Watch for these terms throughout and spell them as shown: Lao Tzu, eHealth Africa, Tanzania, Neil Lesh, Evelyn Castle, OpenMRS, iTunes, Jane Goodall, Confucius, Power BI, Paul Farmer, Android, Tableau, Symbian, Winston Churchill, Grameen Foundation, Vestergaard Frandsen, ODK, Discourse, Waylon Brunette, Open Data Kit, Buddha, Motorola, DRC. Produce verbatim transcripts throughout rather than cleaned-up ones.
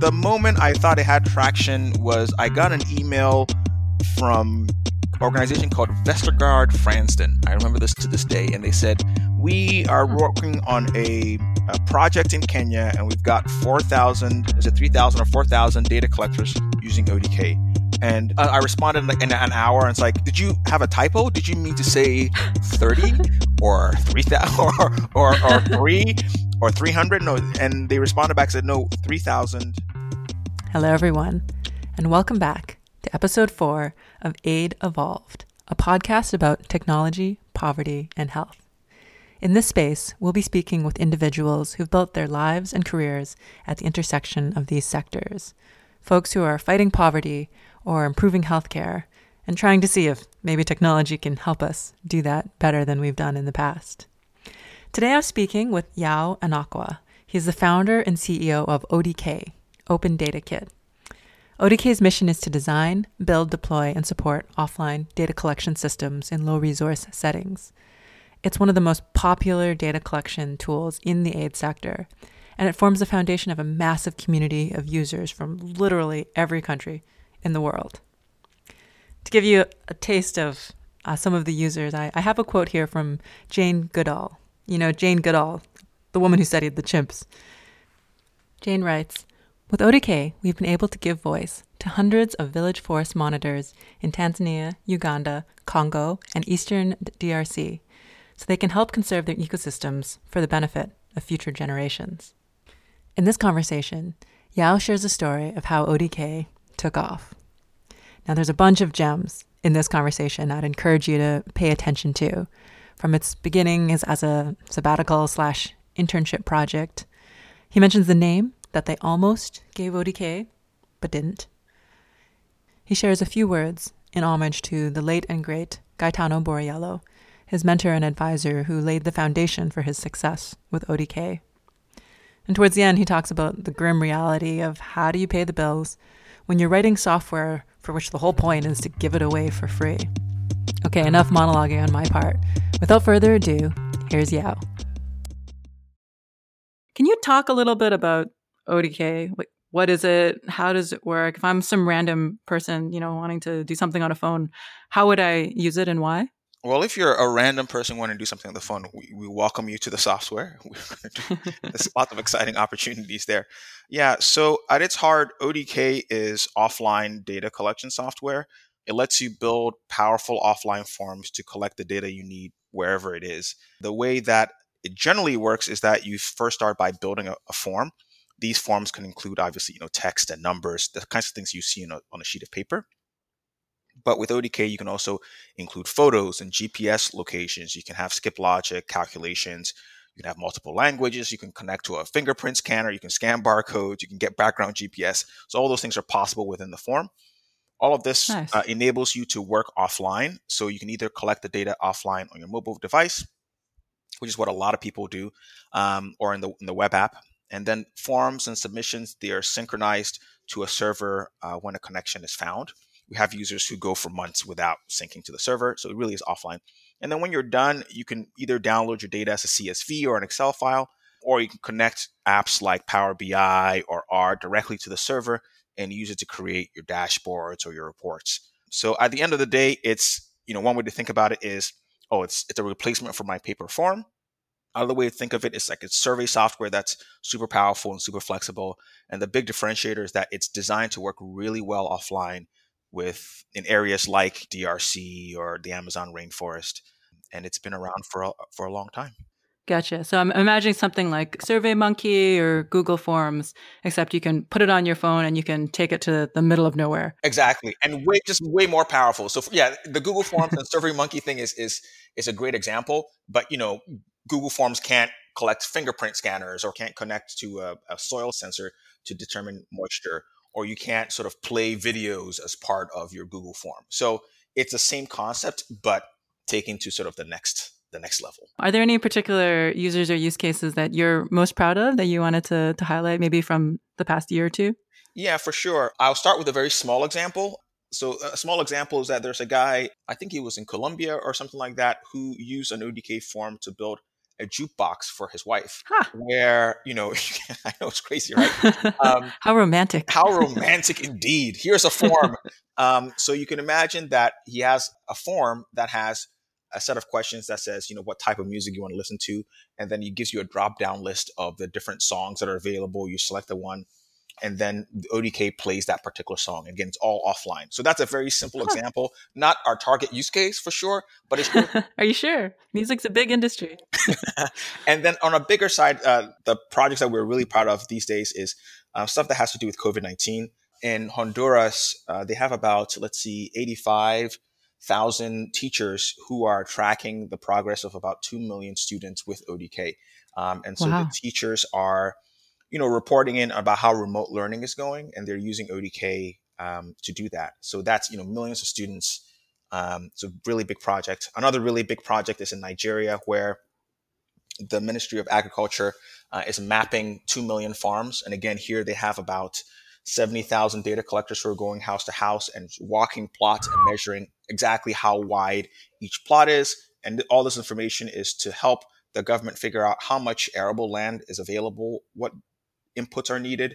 the moment I thought it had traction was I got an email from an organization called Vestergaard Frandsen. I remember this to this day. And they said, we are working on a, a project in Kenya, and we've got four thousand, is it three thousand or four thousand data collectors using O D K. And I responded in, like, in an hour, and it's like, did you have a typo? Did you mean to say thirty or three thousand or, or, or three or three hundred? No. And they responded back and said, no, three thousand. Hello, everyone, and welcome back to episode four of Aid Evolved, a podcast about technology, poverty, and health. In this space, we'll be speaking with individuals who've built their lives and careers at the intersection of these sectors, folks who are fighting poverty or improving healthcare, and trying to see if maybe technology can help us do that better than we've done in the past. Today I'm speaking with Yao Anakwa. He's the founder and C E O of O D K, Open Data Kit. O D K's mission is to design, build, deploy, and support offline data collection systems in low-resource settings. It's one of the most popular data collection tools in the aid sector, and it forms the foundation of a massive community of users from literally every country in the world. To give you a taste of uh, some of the users, I, I have a quote here from Jane Goodall. You know, Jane Goodall, the woman who studied the chimps. Jane writes, with O D K, we've been able to give voice to hundreds of village forest monitors in Tanzania, Uganda, Congo, and eastern D R C, so they can help conserve their ecosystems for the benefit of future generations. In this conversation, Yao shares a story of how O D K took off. Now, there's a bunch of gems in this conversation I'd encourage you to pay attention to. From its beginning is as a sabbatical slash internship project. He mentions the name that they almost gave O D K, but didn't. He shares a few words in homage to the late and great Gaetano Borriello, his mentor and advisor who laid the foundation for his success with O D K. And towards the end, he talks about the grim reality of how do you pay the bills when you're writing software for which the whole point is to give it away for free. Okay, enough monologuing on my part. Without further ado, here's Yao. Can you talk a little bit about O D K? Like, what is it? How does it work? If I'm some random person, you know, wanting to do something on a phone, how would I use it and why? Well, if you're a random person wanting to do something on the phone, we, we welcome you to the software. There's lots of exciting opportunities there. Yeah, so at its heart, O D K is offline data collection software. It lets you build powerful offline forms to collect the data you need wherever it is. The way that it generally works is that you first start by building a, a form. These forms can include, obviously, you know, text and numbers, the kinds of things you see in a, on a sheet of paper. But with O D K, you can also include photos and G P S locations. You can have skip logic calculations. You can have multiple languages. You can connect to a fingerprint scanner. You can scan barcodes. You can get background G P S. So all those things are possible within the form. All of this nice. uh, enables you to work offline. So you can either collect the data offline on your mobile device, which is what a lot of people do, um, or in the, in the web app. And then forms and submissions, they are synchronized to a server uh, when a connection is found. We have users who go for months without syncing to the server. So it really is offline. And then when you're done, you can either download your data as a C S V or an Excel file, or you can connect apps like Power B I or R directly to the server and use it to create your dashboards or your reports. So at the end of the day, it's, you know, one way to think about it is, oh, it's it's a replacement for my paper form. Another way to think of it is like it's survey software that's super powerful and super flexible. And the big differentiator is that it's designed to work really well offline with in areas like D R C or the Amazon rainforest. And it's been around for a, for a long time. Gotcha. So I'm imagining something like SurveyMonkey or Google Forms, except you can put it on your phone and you can take it to the middle of nowhere. Exactly. And way, just way more powerful. So yeah, the Google Forms and SurveyMonkey thing is, is, is a great example, but you know, Google Forms can't collect fingerprint scanners or can't connect to a, a soil sensor to determine moisture, or you can't sort of play videos as part of your Google form. So it's the same concept, but taken to sort of the next the next level. Are there any particular users or use cases that you're most proud of that you wanted to, to highlight maybe from the past year or two? Yeah, for sure. I'll start with a very small example. So a small example is that there's a guy, I think he was in Colombia or something like that, who used an O D K form to build a jukebox for his wife, huh. where, you know, I know it's crazy, right? Um, how romantic. How romantic indeed. Here's a form. um, so you can imagine that he has a form that has a set of questions that says, you know, what type of music you want to listen to. And then he gives you a drop-down list of the different songs that are available. You select the one, and then the O D K plays that particular song. Again, it's all offline. So that's a very simple huh. example. Not our target use case for sure, but it's cool. Are you sure? Music's a big industry. And then on a bigger side, uh, the projects that we're really proud of these days is uh, stuff that has to do with COVID nineteen. In Honduras, uh, they have about, let's see, eighty-five thousand teachers who are tracking the progress of about two million students with O D K. Um, and so wow. the teachers are... you know, reporting in about how remote learning is going, and they're using O D K um, to do that. So that's, you know, millions of students. Um, it's a really big project. Another really big project is in Nigeria, where the Ministry of Agriculture uh, is mapping two million farms. And again, here they have about seventy thousand data collectors who are going house to house and walking plots and measuring exactly how wide each plot is. And all this information is to help the government figure out how much arable land is available, what inputs are needed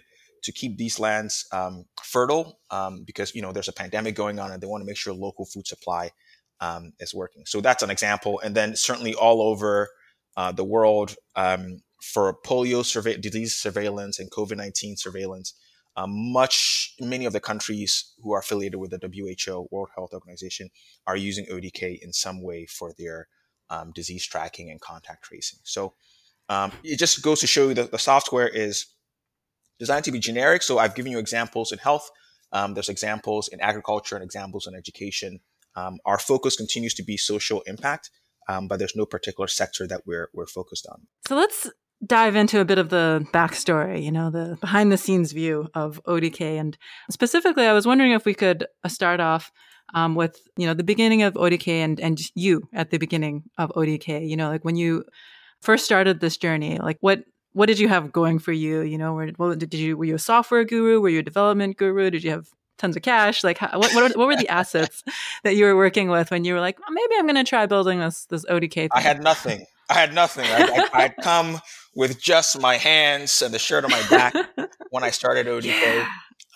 to keep these lands um, fertile um, because, you know, there's a pandemic going on and they want to make sure local food supply um, is working. So that's an example. And then certainly all over uh, the world um, for polio surve- disease surveillance and COVID nineteen surveillance, um, much many of the countries who are affiliated with the W H O, World Health Organization, are using O D K in some way for their um, disease tracking and contact tracing. So um, it just goes to show you that the software is designed to be generic. So I've given you examples in health. Um, there's examples in agriculture and examples in education. Um, our focus continues to be social impact, um, but there's no particular sector that we're we're focused on. So let's dive into a bit of the backstory, you know, the behind the scenes view of O D K. And specifically, I was wondering if we could start off um, with, you know, the beginning of O D K and, and you at the beginning of O D K, you know, like when you first started this journey, like what What did you have going for you? You know, were, what did you were you a software guru? Were you a development guru? Did you have tons of cash? Like, how, what, what what were the assets that you were working with when you were like, oh, maybe I'm going to try building this this O D K thing? I had nothing. I had nothing. I, I, I'd come with just my hands and the shirt on my back when I started O D K.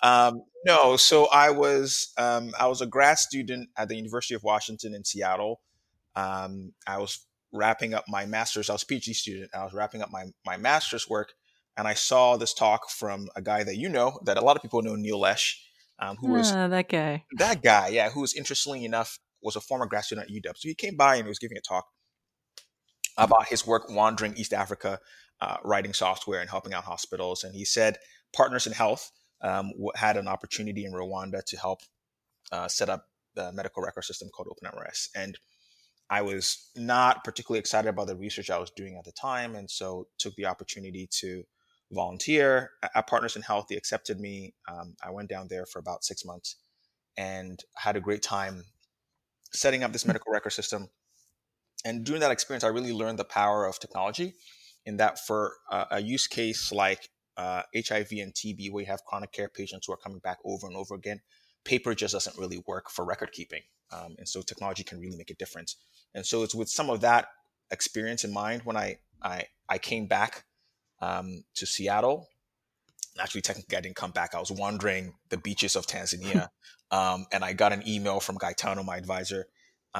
Um, no, so I was um, I was a grad student at the University of Washington in Seattle. Um, I was. wrapping up my master's. I was a PhD student. I was wrapping up my, my master's work, and I saw this talk from a guy that you know, that a lot of people know, Neil Lesh, um, who oh, was that guy. That guy, yeah, who was, interestingly enough, was a former grad student at U W. So he came by and he was giving a talk about his work wandering East Africa, uh, writing software and helping out hospitals. And he said Partners in Health um, had an opportunity in Rwanda to help uh, set up the medical record system called Open M R S. And I was not particularly excited about the research I was doing at the time, and so took the opportunity to volunteer at Partners in Health. They accepted me. Um, I went down there for about six months and had a great time setting up this medical record system. And during that experience, I really learned the power of technology, in that for uh, a use case like uh, H I V and T B, where you have chronic care patients who are coming back over and over again, paper just doesn't really work for record keeping. Um, and so technology can really make a difference. And so it's with some of that experience in mind when I I, I came back um, to Seattle. Actually, technically, I didn't come back. I was wandering the beaches of Tanzania. um, and I got an email from Gaetano, my advisor.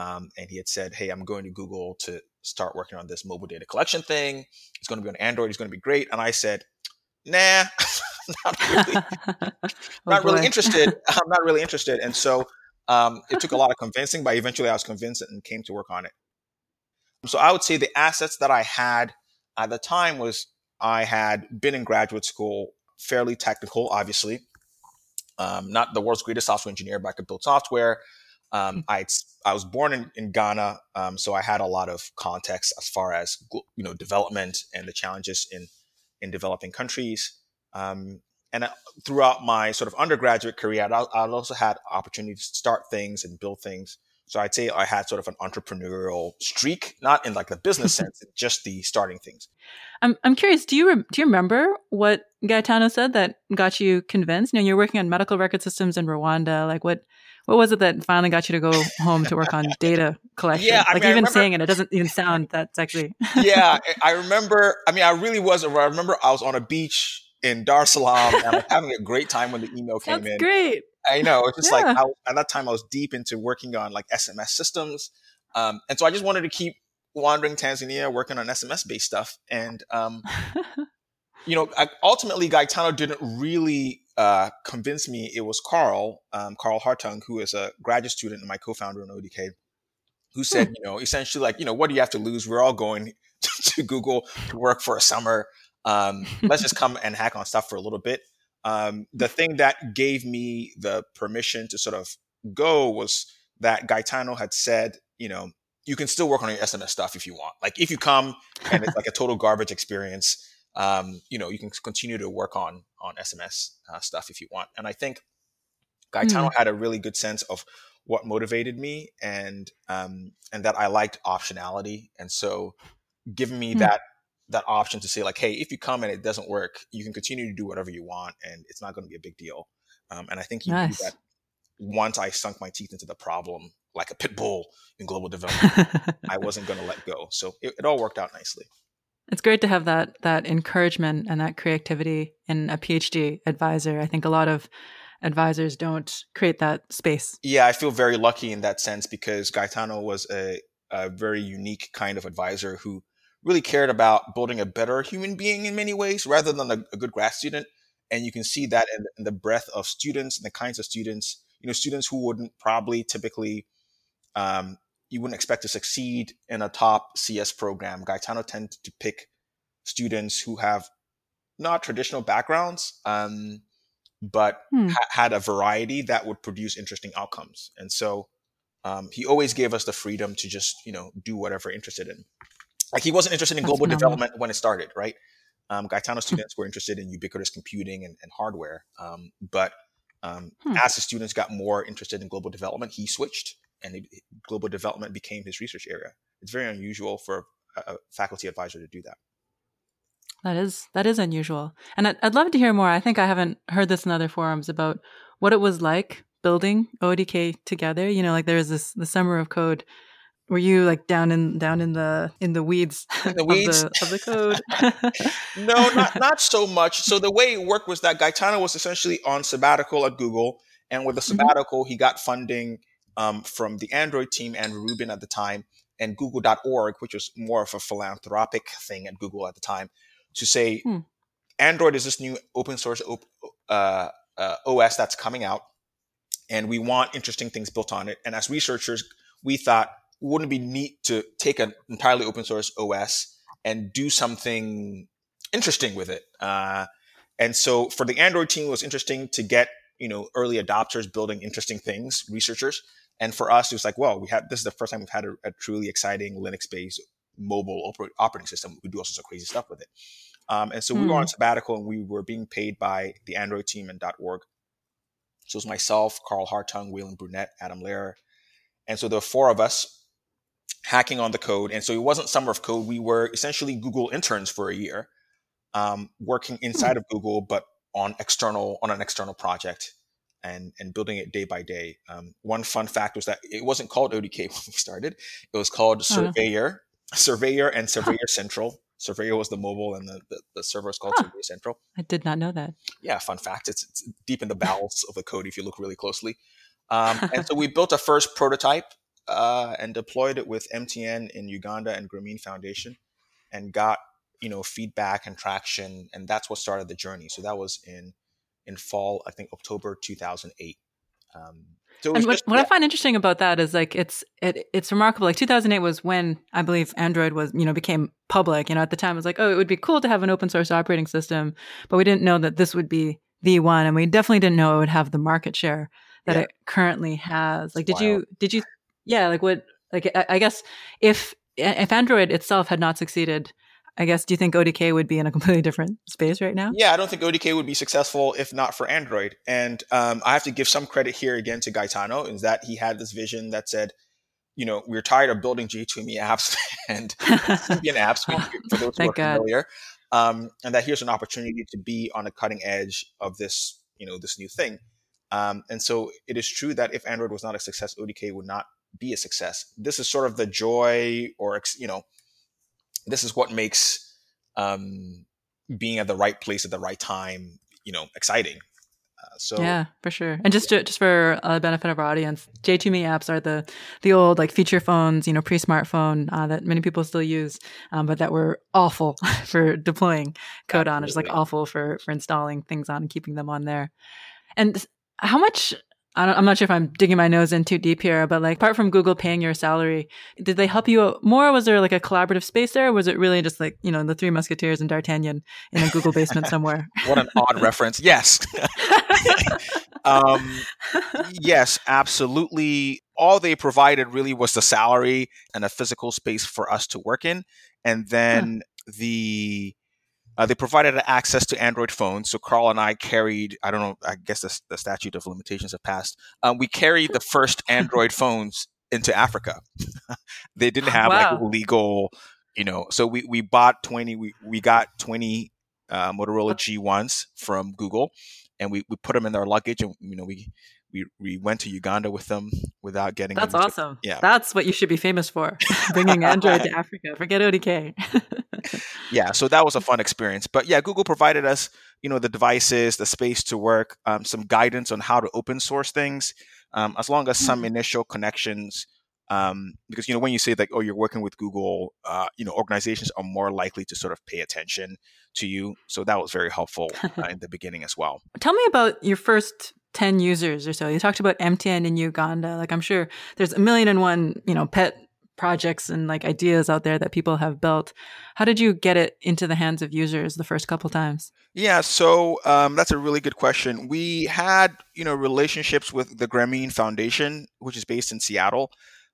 Um, and he had said, hey, I'm going to Google to start working on this mobile data collection thing. It's going to be on Android. It's going to be great. And I said, nah, not really, not really interested. I'm not really interested. And so Um, it took a lot of convincing, but eventually I was convinced and came to work on it. So I would say the assets that I had at the time was I had been in graduate school, fairly technical, obviously. Um, not the world's greatest software engineer, but I could build software. Um, I I was born in, in Ghana, um, so I had a lot of context as far as, you know, development and the challenges in, in developing countries. Um And throughout my sort of undergraduate career, I, I also had opportunities to start things and build things. So I'd say I had sort of an entrepreneurial streak, not in like the business sense, just the starting things. I'm I'm curious. Do you re- do you remember what Gaetano said that got you convinced? You know, you're working on medical record systems in Rwanda. Like, what what was it that finally got you to go home to work on data collection? Yeah, I like mean, even I remember, saying it, it doesn't even sound that sexy. Yeah, I remember. I mean, I really was. I remember I was on a beach in Dar es Salaam and I was having a great time when the email came That's in. That's great. I know. It's just yeah. like I, at that time I was deep into working on like S M S systems, um, and so I just wanted to keep wandering Tanzania, working on S M S-based stuff. And, um, you know, I, ultimately, Gaetano didn't really uh, convince me. It was Carl, um, Carl Hartung, who is a graduate student and my co-founder in O D K, who said, hmm. you know, essentially like, you know, what do you have to lose? We're all going to Google to work for a summer. Um, let's just come and hack on stuff for a little bit. Um, the thing that gave me the permission to sort of go was that Gaetano had said, you know, you can still work on your S M S stuff if you want. Like if you come and it's like a total garbage experience, um, you know, you can continue to work on on S M S uh, stuff if you want. And I think Gaetano mm. had a really good sense of what motivated me and um, and that I liked optionality. And so giving me mm. that that option to say like, hey, if you come and it doesn't work, you can continue to do whatever you want and it's not going to be a big deal. Um, and I think he nice. knew that once I sunk my teeth into the problem, like a pit bull in global development, I wasn't going to let go. So it, it all worked out nicely. It's great to have that that encouragement and that creativity in a PhD advisor. I think a lot of advisors don't create that space. Yeah, I feel very lucky in that sense because Gaetano was a, a very unique kind of advisor who really cared about building a better human being in many ways rather than a, a good grad student. And you can see that in, in the breadth of students and the kinds of students, you know, students who wouldn't probably typically Um, you wouldn't expect to succeed in a top C S program. Gaetano tend to pick students who have not traditional backgrounds, um, but hmm. ha- had a variety that would produce interesting outcomes. And so um, he always gave us the freedom to just, you know, do whatever we're interested in. Like he wasn't interested in That's global phenomenal. development when it started, right? Um, Gaetano students were interested in ubiquitous computing and, and hardware. Um, but um, hmm. as the students got more interested in global development, he switched. And it, global development became his research area. It's very unusual for a, a faculty advisor to do that. That is that is unusual. And I'd, I'd love to hear more. I think I haven't heard this in other forums about what it was like building O D K together. You know, like there was this the summer of code. Were you like down in down in the in the weeds, in the weeds. Of, the, of the code? No, not not so much. So the way it worked was that Gaetano was essentially on sabbatical at Google, and with the sabbatical, mm-hmm. he got funding Um, from the Android team, Andrew Rubin at the time, and Google dot org, which was more of a philanthropic thing at Google at the time, to say, hmm. Android is this new open source uh, uh, O S that's coming out, and we want interesting things built on it. And as researchers, we thought, wouldn't it be neat to take an entirely open source O S and do something interesting with it? Uh, and so for the Android team, it was interesting to get, you know, early adopters building interesting things, researchers. And for us, it was like, well, we have this is the first time we've had a, a truly exciting Linux-based mobile oper- operating system. We do all sorts of crazy stuff with it. Um, and so mm. we were on sabbatical, and we were being paid by the Android team and .org. So it was myself, Carl Hartung, Waylon Brunette, Adam Lehrer, and so there were four of us hacking on the code. And so it wasn't summer of code. We were essentially Google interns for a year, um, working inside mm. of Google, but on external on an external project. And, and building it day by day. Um, one fun fact was that it wasn't called O D K when we started. It was called Surveyor, oh. Surveyor and Surveyor huh. Central. Surveyor was the mobile and the, the, the server was called huh. Surveyor Central. I did not know that. Yeah, fun fact. It's, it's deep in the bowels of the code if you look really closely. Um, and so we built a first prototype uh, and deployed it with M T N in Uganda and Grameen Foundation and got, you know, feedback and traction. And that's what started the journey. So that was in in fall, I think October two thousand eight. Um, so and what, just, what yeah. I find interesting about that is like, it's, it, it's remarkable. Like two thousand eight was when I believe Android was, you know, became public, you know, at the time it was like, oh, it would be cool to have an open source operating system, but we didn't know that this would be the one. And we definitely didn't know it would have the market share that yeah. it currently has. Like, did Wild. you, did you, yeah. Like what, like, I, I guess if, if Android itself had not succeeded, I guess, do you think O D K would be in a completely different space right now? Yeah, I don't think O D K would be successful if not for Android. And um, I have to give some credit here again to Gaetano, is that he had this vision that said, you know, we're tired of building G two M E apps and Symbian apps for those who are God. familiar. Um, and that here's an opportunity to be on the cutting edge of this, you know, this new thing. Um, and so it is true that if Android was not a success, O D K would not be a success. This is sort of the joy, or, you know, this is what makes um, being at the right place at the right time, you know, exciting. Uh, so yeah, for sure. And just to, just for the uh, benefit of our audience, J two M E apps are the the old like feature phones, you know, pre-smartphone uh, that many people still use, um, but that were awful for deploying code Absolutely. on. It's like awful for for installing things on and keeping them on there. And how much? I don't, I'm not sure if I'm digging my nose in too deep here, but like apart from Google paying your salary, did they help you more? Was there like a collaborative space there? Or was it really just like, you know, the Three Musketeers and D'Artagnan in a Google basement somewhere? What an odd reference. Yes. um, yes, absolutely. All they provided really was the salary and a physical space for us to work in. And then huh. the... Uh, they provided access to Android phones. So Carl and I carried, I don't know, I guess the, the statute of limitations have passed. Um, we carried the first Android phones into Africa. They didn't have wow. like legal, you know, so we, we bought twenty, we, we got twenty uh, Motorola G ones from Google, and we, we put them in our luggage, and, you know, we, we, we went to Uganda with them without getting. That's awesome. To, yeah. That's what you should be famous for, bringing Android to Africa. Forget O D K. Yeah. So that was a fun experience. But yeah, Google provided us, you know, the devices, the space to work, um, some guidance on how to open source things, um, as long as some initial connections. Um, because, you know, when you say like, oh, you're working with Google, uh, you know, organizations are more likely to sort of pay attention to you. So that was very helpful uh, in the beginning as well. Tell me about your first ten users or so. You talked about M T N in Uganda. Like, I'm sure there's a million and one, you know, pet projects and like ideas out there that people have built. How did you get it into the hands of users the first couple times? Yeah, so um, that's a really good question. We had, you know, relationships with the Grameen Foundation, which is based in Seattle.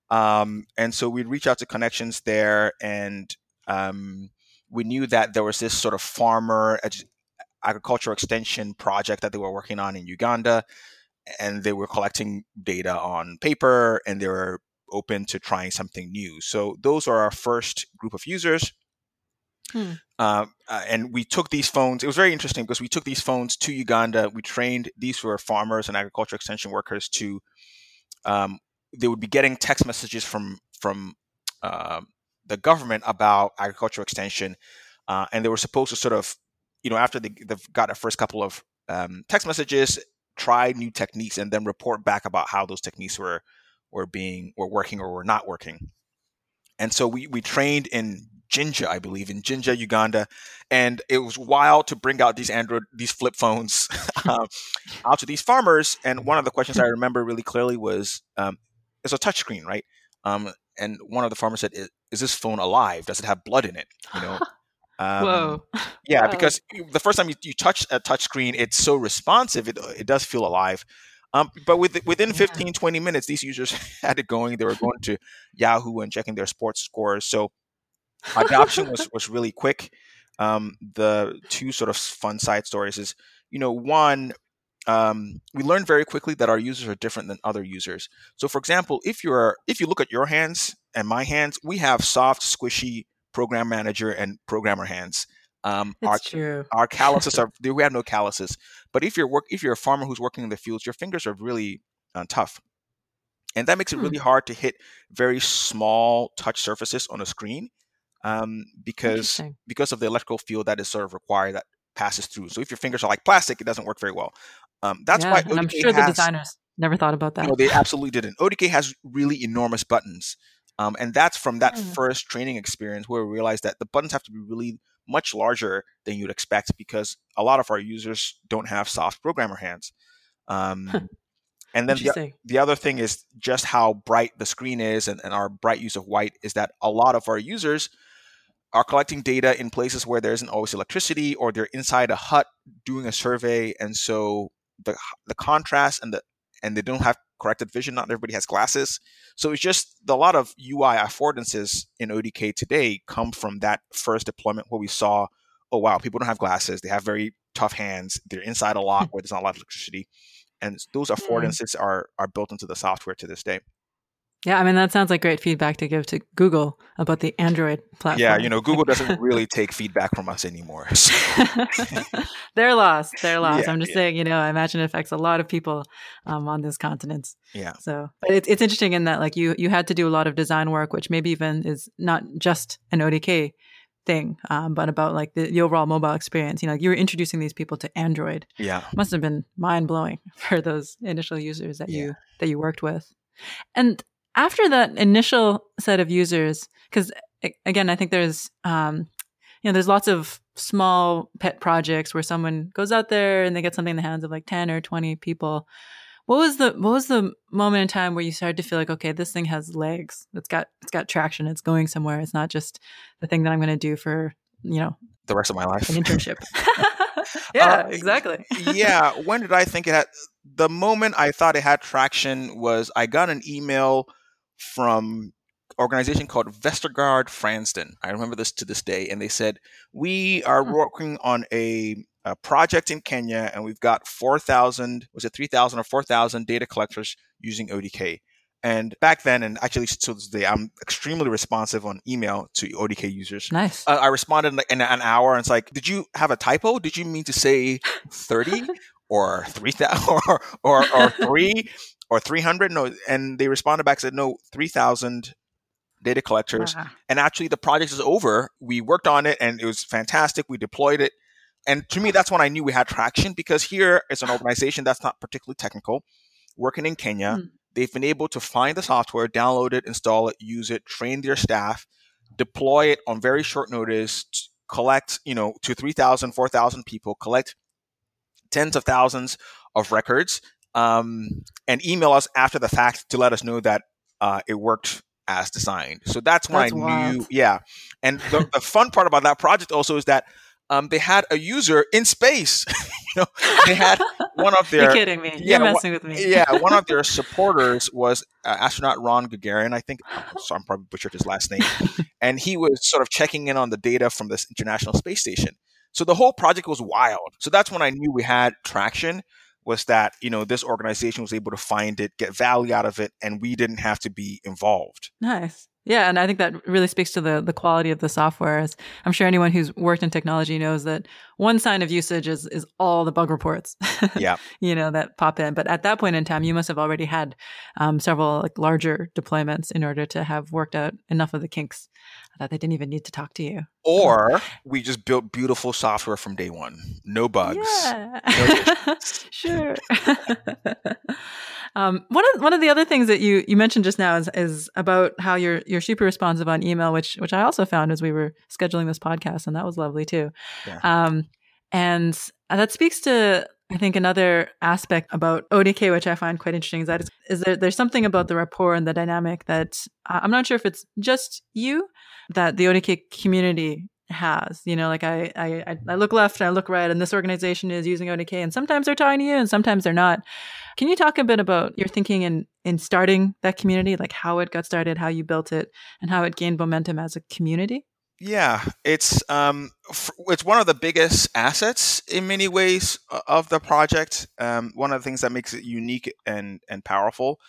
Um, and so we'd reach out to connections there. And um, we knew that there was this sort of farmer ag- agricultural extension project that they were working on in Uganda. And they were collecting data on paper, and they were open to trying something new. So those are our first group of users. Hmm. Uh, and we took these phones. It was very interesting because we took these phones to Uganda. We trained, these were farmers and agricultural extension workers to, um, they would be getting text messages from, from uh, the government about agricultural extension. Uh, and they were supposed to sort of, you know, after they, they've got a first couple of um, text messages, try new techniques and then report back about how those techniques were Or being, or working, or we're not working, and so we we trained in Jinja, I believe, in Jinja, Uganda, and it was wild to bring out these Android, these flip phones, uh, out to these farmers. And one of the questions I remember really clearly was, um, "It's a touchscreen, right?" Um, and one of the farmers said, is, "Is this phone alive? Does it have blood in it?" You know. Um, Whoa. Yeah, wow. Because the first time you, you touch a touchscreen, it's so responsive; it it does feel alive. Um, but with, within fifteen, yeah. twenty minutes, these users had it going. They were going to Yahoo and checking their sports scores. So adoption was, was really quick. Um, the two sort of fun side stories is, you know, one, um, we learned very quickly that our users are different than other users. So, for example, if you're if you look at your hands and my hands, we have soft, squishy program manager and programmer hands. Um, our, true. our calluses are, we have no calluses, but if you're work, if you're a farmer who's working in the fields, your fingers are really uh, tough. And that makes hmm. it really hard to hit very small touch surfaces on a screen, um, because, because of the electrical field that is sort of required that passes through. So if your fingers are like plastic, it doesn't work very well. Um, that's yeah, why O D K I'm sure has, the designers never thought about that. You know, they absolutely didn't. O D K has really enormous buttons. Um, and that's from that hmm. first training experience where we realized that the buttons have to be really much larger than you'd expect because a lot of our users don't have soft programmer hands. Um, huh. And then the, the other thing is just how bright the screen is and, and our bright use of white is that a lot of our users are collecting data in places where there isn't always electricity or they're inside a hut doing a survey. And so the the contrast and the and they don't have corrected vision. Not everybody has glasses. So it's just a lot of U I affordances in O D K today come from that first deployment where we saw, oh, wow, people don't have glasses. They have very tough hands. They're inside a lot where there's not a lot of electricity. And those affordances are, are built into the software to this day. Yeah, I mean, that sounds like great feedback to give to Google about the Android platform. Yeah, you know, Google doesn't really take feedback from us anymore. So. They're lost. They're lost. Yeah, I'm just yeah. saying, you know, I imagine it affects a lot of people um, on this continent. Yeah. So but it's, it's interesting in that, like, you you had to do a lot of design work, which maybe even is not just an O D K thing, um, but about like the, the overall mobile experience. You know, like you were introducing these people to Android. Yeah. Must have been mind blowing for those initial users that yeah. you that you worked with, and. After that initial set of users, because again, I think there's, um, you know, there's lots of small pet projects where someone goes out there and they get something in the hands of like ten or twenty people. What was the what was the moment in time where you started to feel like, okay, this thing has legs, it's got it's got traction, it's going somewhere, it's not just the thing that I'm going to do for, you know, the rest of my life, an internship. Yeah, uh, exactly. Yeah. When did I think it had? The moment I thought it had traction was I got an email from an organization called Vestergaard Frandsen. I remember this to this day. And they said, we are working on a, a project in Kenya and we've got four thousand, was it three thousand or four thousand data collectors using O D K. And back then, and actually to this day, I'm extremely responsive on email to O D K users. Nice. Uh, I responded in, like, in an hour and it's like, did you have a typo? Did you mean to say thirty or three thousand or, or, or three? Or three hundred? No. And they responded back and said, no, three thousand data collectors. Wow. And actually the project is over. We worked on it and it was fantastic. We deployed it. And to me, that's when I knew we had traction, because here is an organization that's not particularly technical, working in Kenya. Mm. They've been able to find the software, download it, install it, use it, train their staff, deploy it on very short notice, collect, you know, to three thousand, four thousand people, collect tens of thousands of records. Um, and email us after the fact to let us know that uh, it worked as designed. So that's when that's I wild. knew. Yeah. And the, the fun part about that project also is that um, they had a user in space. You know, they had one of their. You're kidding me. Yeah, You're messing one, with me. Yeah. One of their supporters was uh, astronaut Ron Gagarin, I think. So I'm probably butchered his last name. And he was sort of checking in on the data from this International Space Station. So the whole project was wild. So that's when I knew we had traction. Was that, you know, this organization was able to find it, get value out of it, and we didn't have to be involved. Nice. Yeah, and I think that really speaks to the the quality of the software. As I'm sure anyone who's worked in technology knows that one sign of usage is is all the bug reports, yeah, you know, that pop in. But at that point in time, you must have already had um, several like larger deployments in order to have worked out enough of the kinks that they didn't even need to talk to you. Or we just built beautiful software from day one, no bugs. Yeah, no issues. Sure. Um, one of one of the other things that you, you mentioned just now is, is about how you're you're super responsive on email, which which I also found as we were scheduling this podcast, and that was lovely too. Yeah. Um, and that speaks to, I think, another aspect about O D K, which I find quite interesting, is that is, is there, there's something about the rapport and the dynamic that uh, I'm not sure if it's just you that the O D K community has, you know, like I, I, I look left and I look right and this organization is using O D K and sometimes they're talking to you and sometimes they're not. Can you talk a bit about your thinking in, in starting that community, like how it got started, how you built it and how it gained momentum as a community? Yeah, it's um, it's one of the biggest assets in many ways of the project. Um, one of the things that makes it unique and and powerful.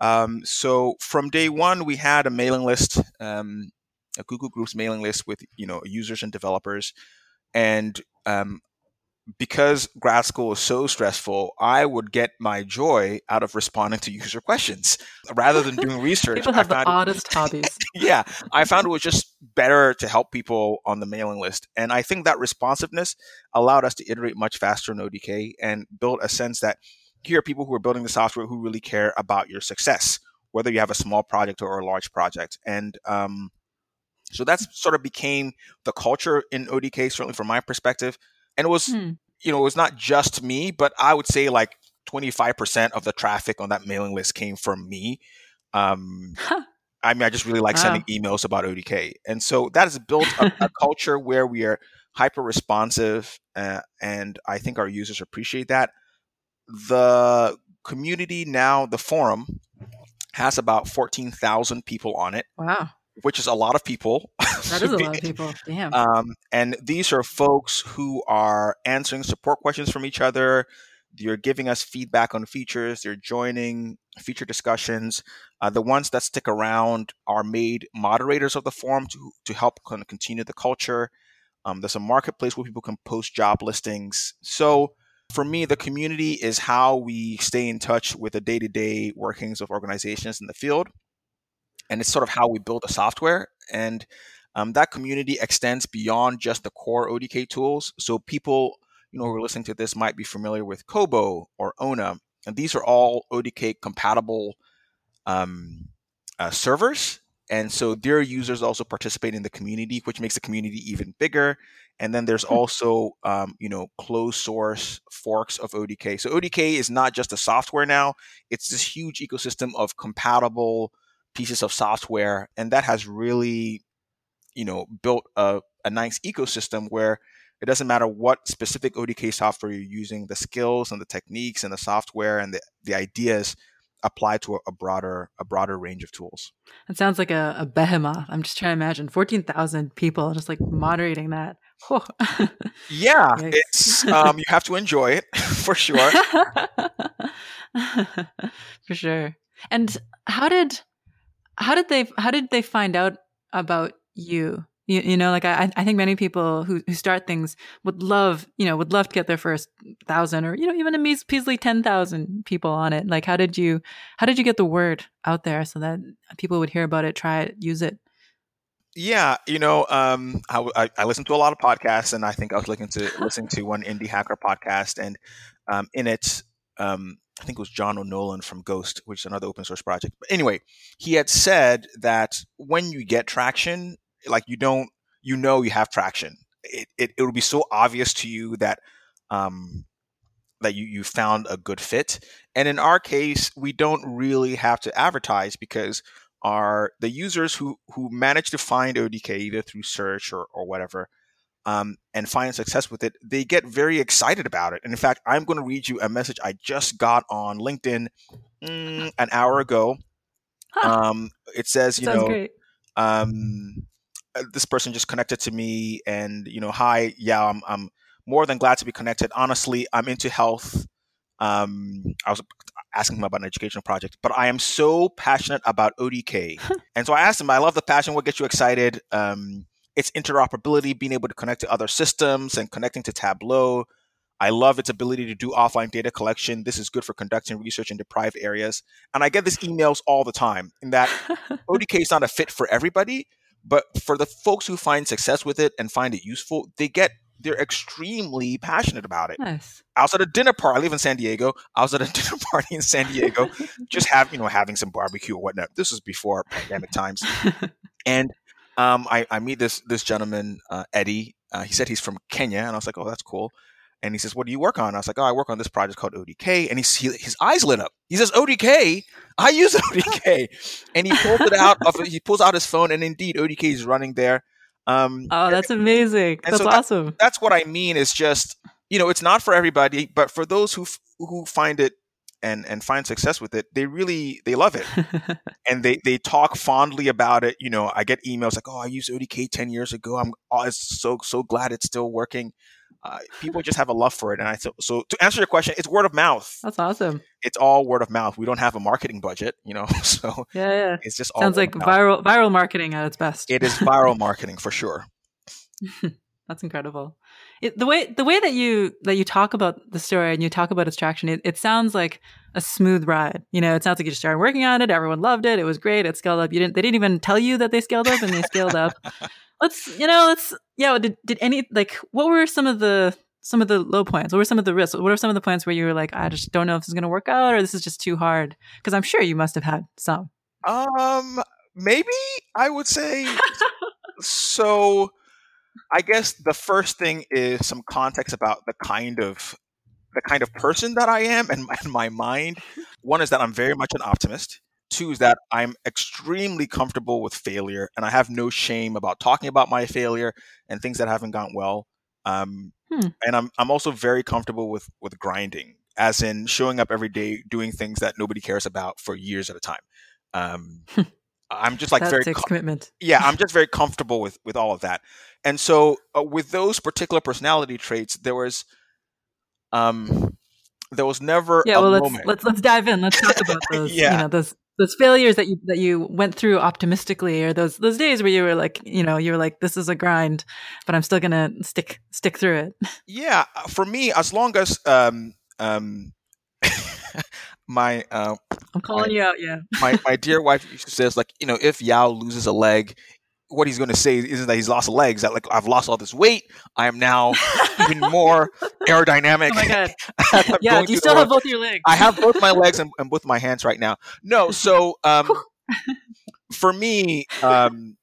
Um, so from day one, we had a mailing list, um, a Google Groups mailing list with, you know, users and developers. And um, because grad school was so stressful, I would get my joy out of responding to user questions rather than doing research. People have I found the oddest it, hobbies. Yeah, I found it was just better to help people on the mailing list. And I think that responsiveness allowed us to iterate much faster in O D K and build a sense that here are people who are building the software who really care about your success, whether you have a small project or a large project. And um, so that's sort of became the culture in O D K, certainly from my perspective. And it was, hmm. you know, it was not just me, but I would say like twenty-five percent of the traffic on that mailing list came from me. Um, huh. I mean, I just really like wow. sending emails about O D K. And so that has built a, a culture where we are hyper-responsive, uh, and I think our users appreciate that. The community now, the forum, has about fourteen thousand people on it. Wow. Which is a lot of people. That is a lot of people, damn. Um, and these are folks who are answering support questions from each other. You're giving us feedback on features. You're joining feature discussions. Uh, the ones that stick around are made moderators of the forum to, to help kind of continue the culture. Um, there's a marketplace where people can post job listings. So for me, the community is how we stay in touch with the day-to-day workings of organizations in the field. And it's sort of how we build the software. And um, that community extends beyond just the core O D K tools. So people you know, who are listening to this might be familiar with Kobo or Ona. And these are all O D K-compatible um, uh, servers. And so their users also participate in the community, which makes the community even bigger. And then there's also, um, you know, closed source forks of O D K. So O D K is not just a software now. It's this huge ecosystem of compatible pieces of software. And that has really, you know, built a, a nice ecosystem where it doesn't matter what specific O D K software you're using, the skills and the techniques and the software and the, the ideas apply to a, a broader a broader range of tools. It sounds like a, a behemoth. I'm just trying to imagine fourteen thousand people just like moderating that. Oh. Yeah, it's um, you have to enjoy it for sure. For sure. And how did how did they how did they find out about you? You, you know, like I, I think many people who, who start things would love, you know, would love to get their first thousand or, you know, even a measly ten thousand people on it. Like, how did you, how did you get the word out there so that people would hear about it, try it, use it? Yeah. You know, um, I, I listened to a lot of podcasts, and I think I was looking to listen to one indie hacker podcast, and um, in it, um, I think it was John O'Nolan from Ghost, which is another open source project. But anyway, he had said that when you get traction, like you don't, you know, you have traction. It it it will be so obvious to you that, um, that you you found a good fit. And in our case, we don't really have to advertise because our the users who who manage to find O D K either through search or or whatever, um, and find success with it, they get very excited about it. And in fact, I'm going to read you a message I just got on LinkedIn mm, an hour ago. Huh. Um, it says, you know, great. um. This person just connected to me, and you know, hi, yeah, I'm I'm more than glad to be connected. Honestly, I'm into health. Um, I was asking him about an educational project, but I am so passionate about O D K, and so I asked him, I love the passion. What gets you excited? Um, it's interoperability, being able to connect to other systems, and connecting to Tableau. I love its ability to do offline data collection. This is good for conducting research in deprived areas. And I get these emails all the time in that O D K is not a fit for everybody. But for the folks who find success with it and find it useful, they get, they're extremely passionate about it. Nice. I was at a dinner party, I live in San Diego. I was at a dinner party in San Diego, just have, you know, having some barbecue or whatnot. This was before pandemic times. And um, I, I meet this, this gentleman, uh, Eddie. Uh, he said he's from Kenya. And I was like, oh, that's cool. And he says, what do you work on? I was like, oh, I work on this project called O D K. And he, he, his eyes lit up. He says, O D K? I use O D K. And he pulled it out. Of, he pulls out his phone, and indeed, O D K is running there. Um, oh, that's and, amazing. That's so awesome. That, that's what I mean is just, you know, it's not for everybody, but for those who who find it and, and find success with it, they really, they love it. And they, they talk fondly about it. You know, I get emails like, oh, I used O D K ten years ago. I'm oh, so, so glad it's still working. Uh, people just have a love for it. And I so, so to answer your question, it's word of mouth. That's awesome. It's all word of mouth. We don't have a marketing budget, you know, so yeah, yeah. It's just all sounds like viral, viral marketing at its best. It is viral marketing for sure. That's incredible. It, the way the way that you that you talk about the story and you talk about its traction, it, it sounds like a smooth ride. You know, it sounds like you just started working on it. Everyone loved it. It was great. It scaled up. You didn't. They didn't even tell you that they scaled up, and they scaled up. Let's, you know, let's, yeah, did, did any, like, what were some of the, some of the low points? What were some of the risks? What are some of the points where you were like, I just don't know if this is going to work out, or this is just too hard? Because I'm sure you must have had some. Um, maybe I would say, so I guess the first thing is some context about the kind of, the kind of person that I am and my, and my mind. One is that I'm very much an optimist. Two is that I'm extremely comfortable with failure, and I have no shame about talking about my failure and things that haven't gone well. Um, hmm. And I'm I'm also very comfortable with with grinding, as in showing up every day, doing things that nobody cares about for years at a time. Um, I'm just like that very takes com- commitment. Yeah, I'm just very comfortable with with all of that. And so uh, with those particular personality traits, there was um, there was never yeah, a well, let's, moment. Let's let's dive in. Let's talk about those. yeah. You know, those those failures that you that you went through optimistically, or those those days where you were like, you know, you were like, this is a grind, but I'm still gonna stick stick through it. Yeah, for me, as long as um um my uh, I'm calling my, you out. Yeah, my my dear wife says, like, you know, if Yao loses a leg, what he's going to say isn't that he's lost a leg. He's like, I've lost all this weight. I am now even more aerodynamic. Oh my God. Yeah, do you still have both your legs? I have both my legs and, and both my hands right now. No, so um, for me, um,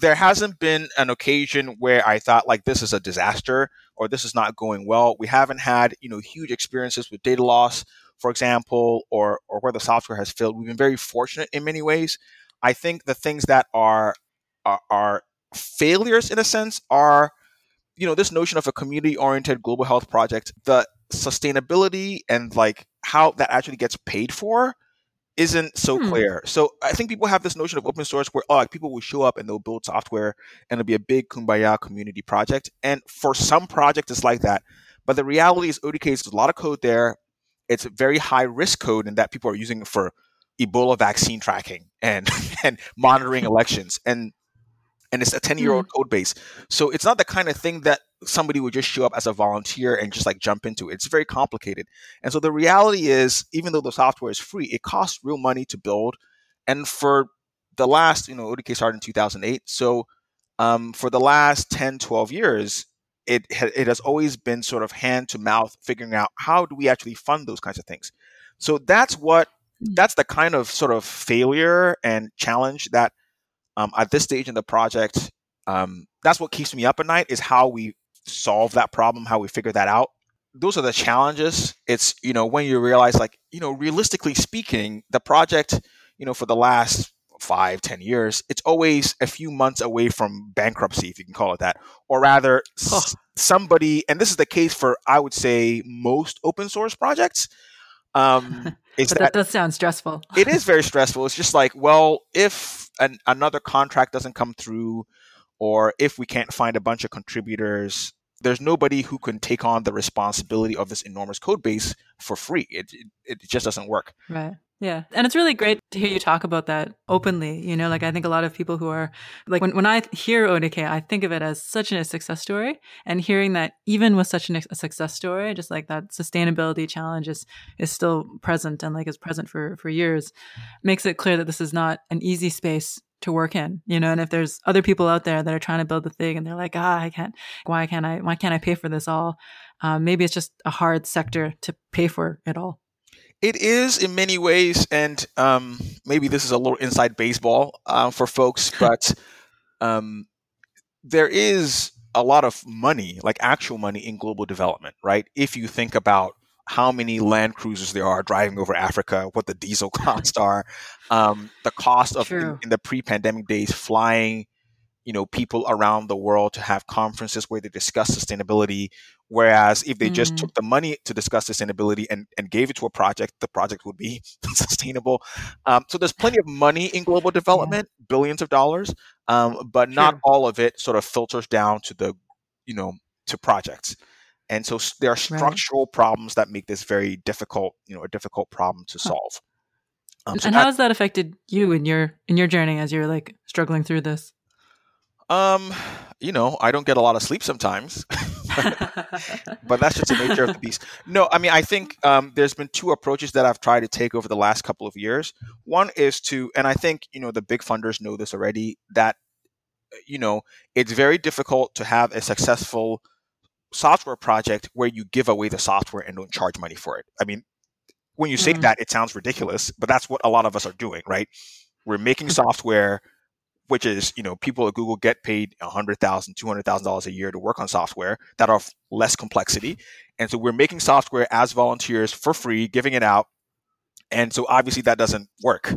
there hasn't been an occasion where I thought, like, this is a disaster or this is not going well. We haven't had, you know, huge experiences with data loss, for example, or or where the software has failed. We've been very fortunate in many ways. I think the things that are Our failures, in a sense, are, you know, this notion of a community-oriented global health project. The sustainability and like how that actually gets paid for isn't so hmm. clear. So I think people have this notion of open source where, oh, like, people will show up and they'll build software and it'll be a big kumbaya community project. And for some projects, it's like that. But the reality is, O D K is a lot of code there. It's very high-risk code, and that people are using it for Ebola vaccine tracking and and monitoring elections and. And it's a ten-year-old mm. code base. So it's not the kind of thing that somebody would just show up as a volunteer and just like jump into. It's very complicated. And so the reality is, even though the software is free, it costs real money to build. And for the last, you know, O D K started in two thousand eight. So um, for the last ten, twelve years, it, it has always been sort of hand to mouth, figuring out how do we actually fund those kinds of things. So that's what, that's the kind of sort of failure and challenge that Um, at this stage in the project, um, that's what keeps me up at night, is how we solve that problem, how we figure that out. Those are the challenges. It's, you know, when you realize, like, you know, realistically speaking, the project, you know, for the last five, ten years, it's always a few months away from bankruptcy, if you can call it that. Or rather, huh. s- somebody, and this is the case for, I would say, most open source projects. Um, is but that, that does sound stressful. It is very stressful. It's just like, well, if an, another contract doesn't come through, or if we can't find a bunch of contributors, there's nobody who can take on the responsibility of this enormous code base for free. It, it, it just doesn't work. Right. Yeah. And it's really great to hear you talk about that openly. You know, like, I think a lot of people who are like, when, when I hear O D K, I think of it as such a success story, and hearing that even with such an, a success story, just like that sustainability challenge is, is still present and like is present for, for years, makes it clear that this is not an easy space to work in, you know. And if there's other people out there that are trying to build the thing and they're like, ah, I can't, why can't I, why can't I pay for this all? Um, maybe it's just a hard sector to pay for it all. It is in many ways, and um, maybe this is a little inside baseball uh, for folks, but um, there is a lot of money, like actual money, in global development, right? If you think about how many land cruisers there are driving over Africa, what the diesel costs are, um, the cost of, in, in the pre-pandemic days, flying, you know, people around the world to have conferences where they discuss sustainability. Whereas if they just mm. took the money to discuss sustainability and, and gave it to a project, the project would be sustainable. Um, so there's plenty of money in global development, yeah. billions of dollars, um, but True. Not all of it sort of filters down to the, you know, to projects. And so there are structural right. problems that make this very difficult, you know, a difficult problem to solve. Huh. Um, so and how I, has that affected you in your in your journey as you're like struggling through this? Um, you know, I don't get a lot of sleep sometimes, but that's just the nature of the beast. No, I mean, I think um, there's been two approaches that I've tried to take over the last couple of years. One is to, and I think, you know, the big funders know this already, that, you know, it's very difficult to have a successful software project where you give away the software and don't charge money for it. I mean, when you say mm. that, it sounds ridiculous, but that's what a lot of us are doing, right? We're making software, which is, you know, people at Google get paid one hundred thousand dollars, two hundred thousand dollars a year to work on software that are of less complexity. And so we're making software as volunteers for free, giving it out. And so obviously that doesn't work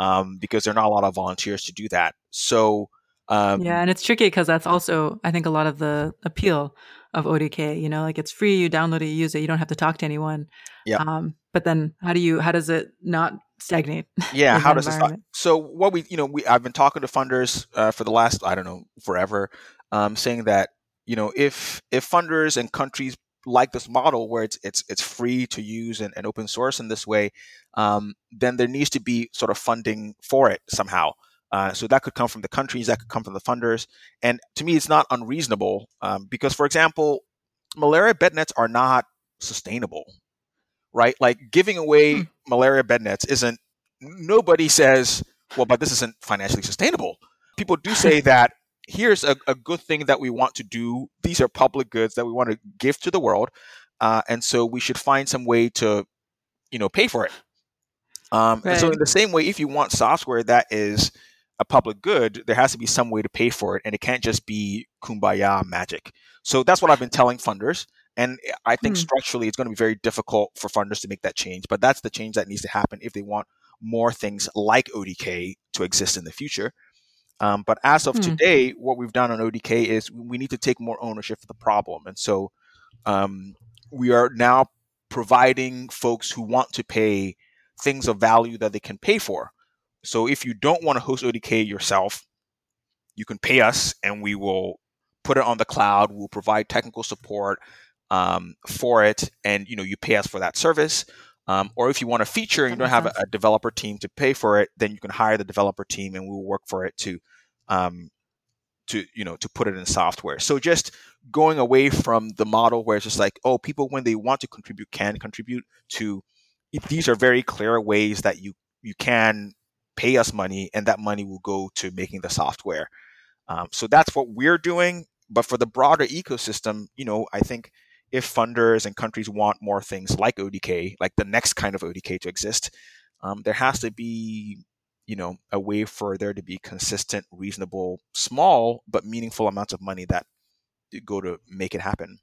um, because there are not a lot of volunteers to do that. So um, yeah, and it's tricky because that's also, I think, a lot of the appeal of O D K, you know, like it's free, you download it, you use it, you don't have to talk to anyone. Yeah. Um, but then how do you, how does it not stagnate? Yeah. How does it stop? So what we, you know, we, I've been talking to funders uh, for the last, I don't know, forever, um, saying that, you know, if, if funders and countries like this model where it's it's it's free to use and, and open source in this way, um, then there needs to be sort of funding for it somehow. Uh, so that could come from the countries, that could come from the funders. And to me, it's not unreasonable um, because, for example, malaria bed nets are not sustainable, right? Like giving away hmm. malaria bed nets isn't, nobody says, well, but this isn't financially sustainable. People do say that here's a, a good thing that we want to do. These are public goods that we want to give to the world. Uh, and so we should find some way to, you know, pay for it. Um, right. And so in the same way, if you want software that is a public good, there has to be some way to pay for it. And it can't just be kumbaya magic. So that's what I've been telling funders. And I think mm. structurally, it's going to be very difficult for funders to make that change. But that's the change that needs to happen if they want more things like O D K to exist in the future. Um, but as of mm. today, what we've done on O D K is we need to take more ownership of the problem. And so um, we are now providing folks who want to pay things of value that they can pay for. So if you don't want to host O D K yourself, you can pay us and we will put it on the cloud. We'll provide technical support um, for it. And, you know, you pay us for that service. Um, or if you want a feature and you don't have a, a developer team to pay for it, then you can hire the developer team and we'll work for it to, um, to you know, to put it in software. So just going away from the model where it's just like, oh, people when they want to contribute can contribute to, these are very clear ways that you you can pay us money and that money will go to making the software. Um, so that's what we're doing. But for the broader ecosystem, you know, I think if funders and countries want more things like O D K, like the next kind of O D K to exist, um, there has to be, you know, a way for there to be consistent, reasonable, small, but meaningful amounts of money that go to make it happen.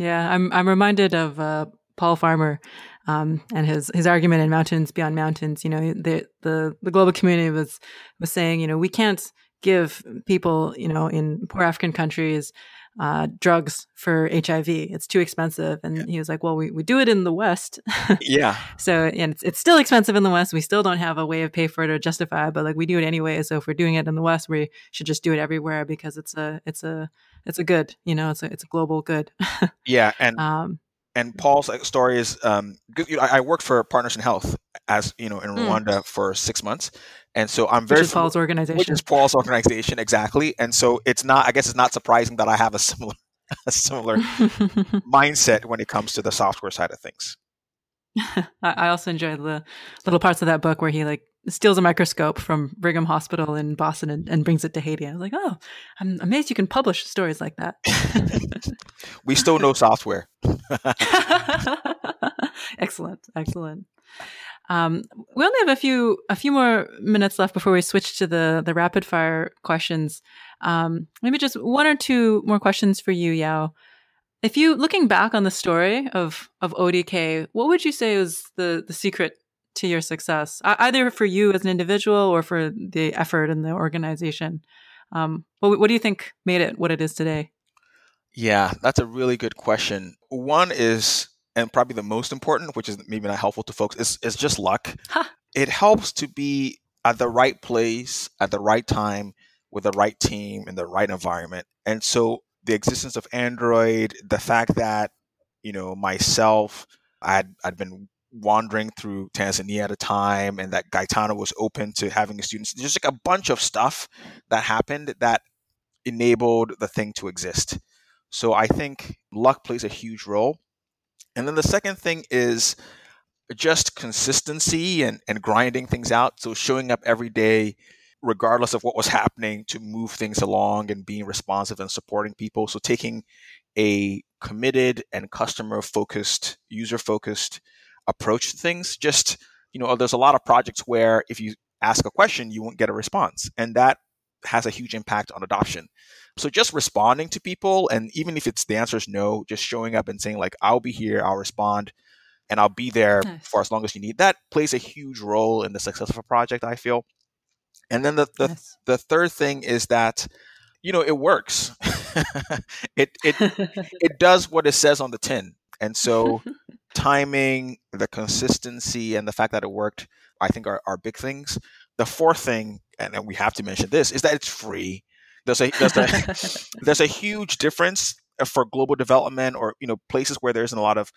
Yeah, I'm I'm reminded of uh, Paul Farmer um, and his his argument in Mountains Beyond Mountains. You know, the the, the global community was, was saying, you know, we can't give people, you know, in poor African countries Uh, drugs for H I V. It's too expensive. And yeah. he was like, well, we, we do it in the West. yeah. So, and it's, it's still expensive in the West. We still don't have a way of pay for it or justify it, but like we do it anyway. So if we're doing it in the West, we should just do it everywhere because it's a, it's a, it's a good, you know, it's a, it's a global good. yeah. And, um, and Paul's story is, um, I worked for Partners in Health as, you know, in Rwanda mm. for six months. And so I'm very, which is Paul's organization, which is Paul's organization exactly. And so it's not, I guess it's not surprising that I have a similar, a similar mindset when it comes to the software side of things. I also enjoy the little parts of that book where he like steals a microscope from Brigham Hospital in Boston and, and brings it to Haiti. I was like, oh, I'm amazed you can publish stories like that. We still know software. Excellent, excellent. Um, we only have a few a few more minutes left before we switch to the the rapid fire questions. Um, maybe just one or two more questions for you, Yao. If you looking back on the story of of O D K, what would you say was the the secret to your success, either for you as an individual or for the effort and the organization? Um, what, what do you think made it what it is today? Yeah, that's a really good question. One is, and probably the most important, which is maybe not helpful to folks, is, is just luck. Huh. It helps to be at the right place, at the right time, with the right team, in the right environment. And so the existence of Android, the fact that, you know, myself, I'd, I'd been wandering through Tanzania at a time, and that Gaetano was open to having students. There's like a bunch of stuff that happened that enabled the thing to exist. So I think luck plays a huge role. And then the second thing is just consistency and, and grinding things out. So showing up every day, regardless of what was happening, to move things along and being responsive and supporting people. So taking a committed and customer-focused, user-focused approach to things. Just, you know, there's a lot of projects where if you ask a question, you won't get a response. And that has a huge impact on adoption. So just responding to people, and even if it's the answer is no, just showing up and saying like, I'll be here, I'll respond, and I'll be there nice. for as long as you need. That plays a huge role in the success of a project, I feel. And then the the, yes. the third thing is that, you know, it works. it it it does what it says on the tin. And so timing, the consistency, and the fact that it worked, I think are, are big things. The fourth thing, and we have to mention this, is that it's free. There's a, there's a, there's a huge difference for global development or, you know, places where there isn't a lot of,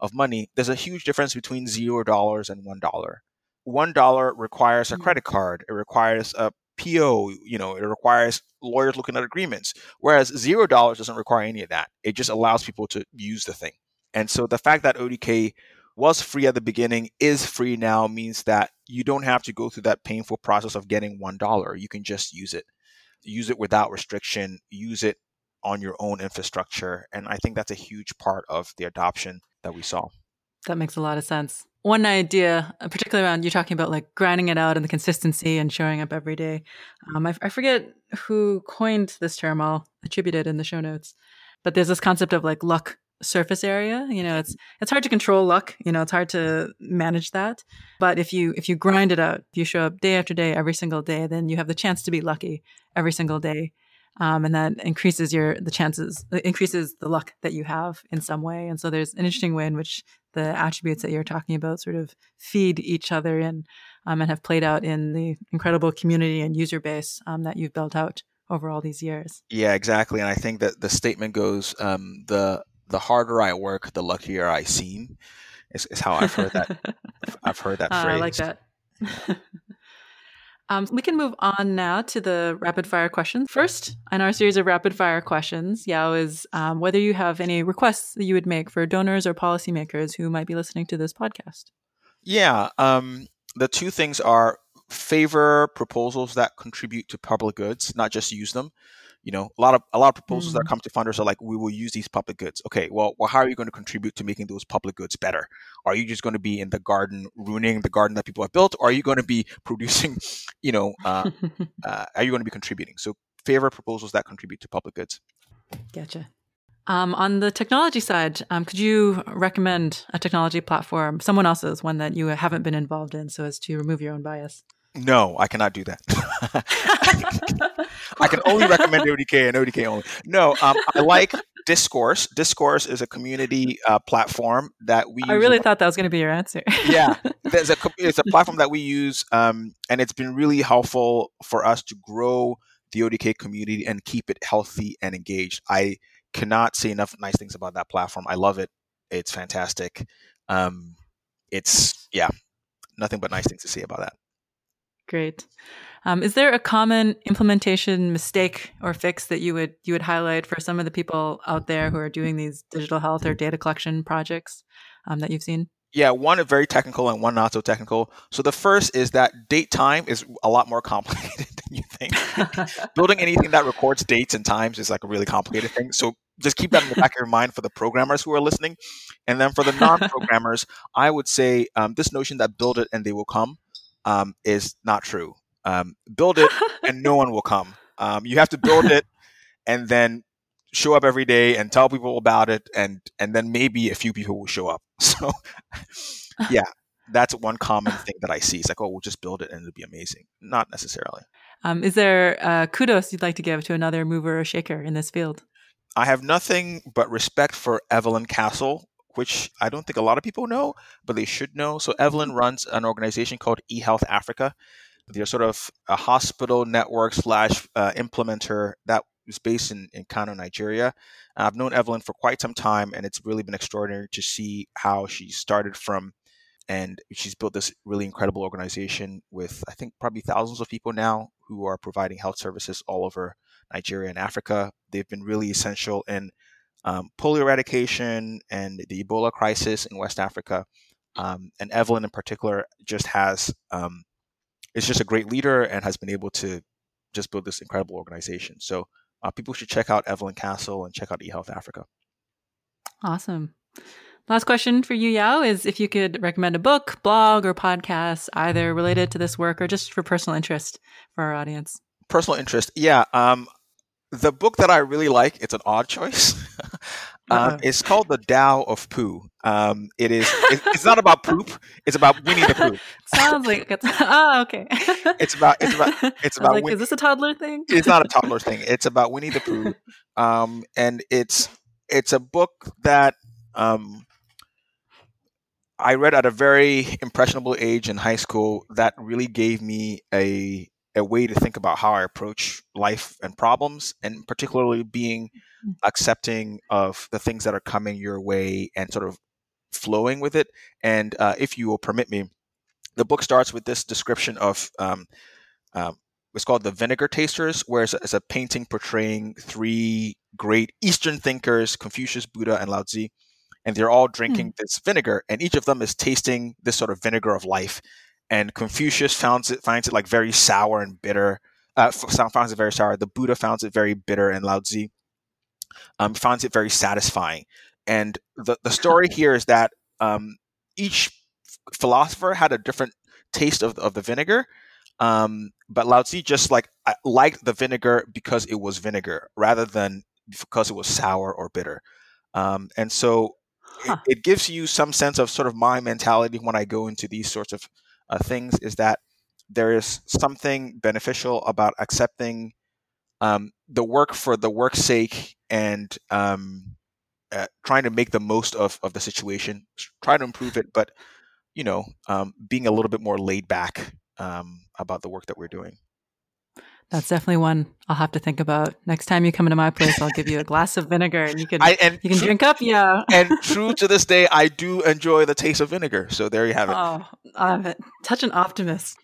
of money, there's a huge difference between zero dollars and one dollar. one dollar requires a credit card. It requires a P O, you know, it requires lawyers looking at agreements, whereas zero dollars doesn't require any of that. It just allows people to use the thing. And so the fact that O D K was free at the beginning, is free now, means that you don't have to go through that painful process of getting one dollar. You can just use it. Use it without restriction. Use it on your own infrastructure. And I think that's a huge part of the adoption that we saw. That makes a lot of sense. One idea, particularly around you talking about like grinding it out and the consistency and showing up every day. Um, I, I forget who coined this term. I'll attribute it in the show notes. But there's this concept of like luck surface area. You know, it's it's hard to control luck. You know, it's hard to manage that. But if you if you grind it out, if you show up day after day, every single day, then you have the chance to be lucky every single day. Um, and that increases your the chances, increases the luck that you have in some way. And so there's an interesting way in which the attributes that you're talking about sort of feed each other in um, and have played out in the incredible community and user base um, that you've built out over all these years. Yeah, exactly. And I think that the statement goes, um, the the harder I work, the luckier I seem, is, is how I've heard that. I've heard that phrase. Uh, I like that. Um, we can move on now to the rapid fire questions. First, in our series of rapid fire questions, Yao, is um, whether you have any requests that you would make for donors or policymakers who might be listening to this podcast. Yeah. Um, the two things are favor proposals that contribute to public goods, not just use them. You know, a lot of a lot of proposals mm-hmm. that come to funders are like, we will use these public goods. Okay, well, well, how are you going to contribute to making those public goods better? Are you just going to be in the garden, ruining the garden that people have built? Or are you going to be producing, you know, uh, uh, are you going to be contributing? So favor proposals that contribute to public goods. Gotcha. Um, on the technology side, um, could you recommend a technology platform, someone else's, one that you haven't been involved in so as to remove your own bias? No, I cannot do that. I can only recommend O D K and O D K only. No, um, I like Discourse. Discourse is a community uh, platform that we I use really about- thought that was going to be your answer. Yeah. There's a, it's a platform that we use, um, and it's been really helpful for us to grow the O D K community and keep it healthy and engaged. I cannot say enough nice things about that platform. I love it. It's fantastic. Um, it's, yeah, nothing but nice things to say about that. Great. Um, is there a common implementation mistake or fix that you would you would highlight for some of the people out there who are doing these digital health or data collection projects um, that you've seen? Yeah, one very technical and one not so technical. So the first is that date time is a lot more complicated than you think. Building anything that records dates and times is like a really complicated thing. So just keep that in the back of your mind for the programmers who are listening. And then for the non-programmers, I would say um, this notion that build it and they will come. Um, is not true. Um, build it and no one will come. Um, you have to build it and then show up every day and tell people about it, and and then maybe a few people will show up. So yeah, that's one common thing that I see. It's like, oh, we'll just build it and it'll be amazing. Not necessarily. Um, is there uh, kudos you'd like to give to another mover or shaker in this field? I have nothing but respect for Evelyn Castle, which I don't think a lot of people know, but they should know. So Evelyn runs an organization called eHealth Africa. They're sort of a hospital network slash uh, implementer that is based in, in Kano, Nigeria. And I've known Evelyn for quite some time, and it's really been extraordinary to see how she started from, and she's built this really incredible organization with, I think, probably thousands of people now who are providing health services all over Nigeria and Africa. They've been really essential in Um, polio eradication and the Ebola crisis in West Africa. Um, and Evelyn in particular just has, um, is just a great leader and has been able to just build this incredible organization. So uh, people should check out Evelyn Castle and check out eHealth Africa. Awesome. Last question for you, Yao, is if you could recommend a book, blog, or podcast, either related to this work or just for personal interest for our audience. Personal interest. Yeah. Um, The book that I really like, it's an odd choice. um, uh-huh. It's called The Tao of Poo. Um, it is, it, it's not about poop. It's about Winnie the Pooh. Sounds like it's, oh, okay. It's about, it's about, it's about, like, Win- is this a toddler thing? It's not a toddler thing. It's about Winnie the Pooh. Um, and it's, it's a book that, um, I read at a very impressionable age in high school that really gave me a, a way to think about how I approach life and problems, and particularly being accepting of the things that are coming your way and sort of flowing with it. And uh, if you will permit me, the book starts with this description of um, uh, what's called the Vinegar Tasters, where it's a, it's a painting portraying three great Eastern thinkers, Confucius, Buddha, and Lao Tzu. And they're all drinking mm. this vinegar, and each of them is tasting this sort of vinegar of life. And Confucius finds it, finds it like very sour and bitter. Uh, finds it very sour. The Buddha finds it very bitter, and Lao Tzu um, finds it very satisfying. And the, the story here is that um, each philosopher had a different taste of, of the vinegar, um, but Lao Tzu just like liked the vinegar because it was vinegar rather than because it was sour or bitter. Um, and so huh. it, it gives you some sense of sort of my mentality when I go into these sorts of uh, things, is that there is something beneficial about accepting um, the work for the work's sake and um, uh, trying to make the most of, of the situation, try to improve it, but you know, um, being a little bit more laid back um, about the work that we're doing. That's definitely one I'll have to think about. Next time you come into my place, I'll give you a glass of vinegar and you can I, and you can true, drink up. Yeah. And true to this day, I do enjoy the taste of vinegar. So there you have it. Oh, I love it. Touch an optimist.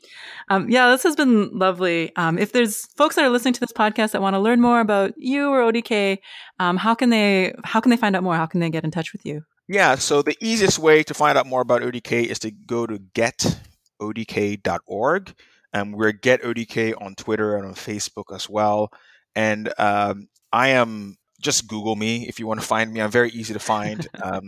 Um, yeah, this has been lovely. Um, if there's folks that are listening to this podcast that want to learn more about you or O D K, um, how can they how can they find out more? How can they get in touch with you? Yeah. So the easiest way to find out more about O D K is to go to get O D K dot org. And um, we're Get O D K on Twitter and on Facebook as well. And um, I am, just Google me if you want to find me. I'm very easy to find. um,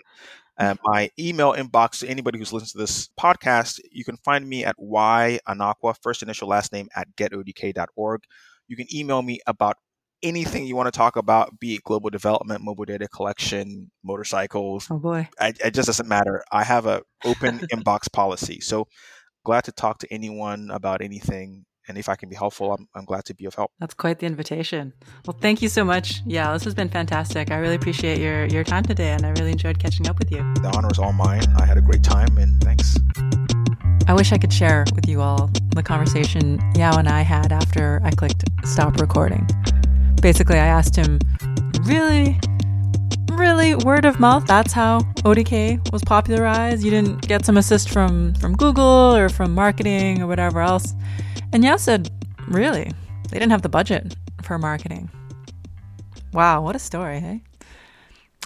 uh, my email inbox, to anybody who's listened to this podcast, you can find me at Y Anakwa, first initial last name, at get O D K dot org. You can email me about anything you want to talk about, be it global development, mobile data collection, motorcycles. Oh boy. I, it just doesn't matter. I have an open inbox policy. So glad to talk to anyone about anything. And if I can be helpful, I'm, I'm glad to be of help. That's quite the invitation. Well, thank you so much. Yeah, this has been fantastic. I really appreciate your, your time today, and I really enjoyed catching up with you. The honor is all mine. I had a great time, and thanks. I wish I could share with you all the conversation Yao and I had after I clicked stop recording. Basically, I asked him, really, really word of mouth, that's how O D K was popularized? You didn't get some assist from, from Google or from marketing or whatever else? And Yao said, really, they didn't have the budget for marketing. Wow, what a story, hey?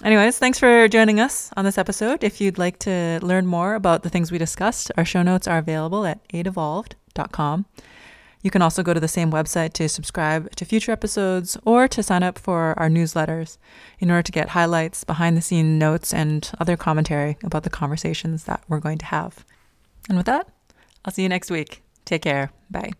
Anyways, thanks for joining us on this episode. If you'd like to learn more about the things we discussed, our show notes are available at eight evolved dot com. You can also go to the same website to subscribe to future episodes or to sign up for our newsletters in order to get highlights, behind-the-scenes notes, and other commentary about the conversations that we're going to have. And with that, I'll see you next week. Take care. Bye.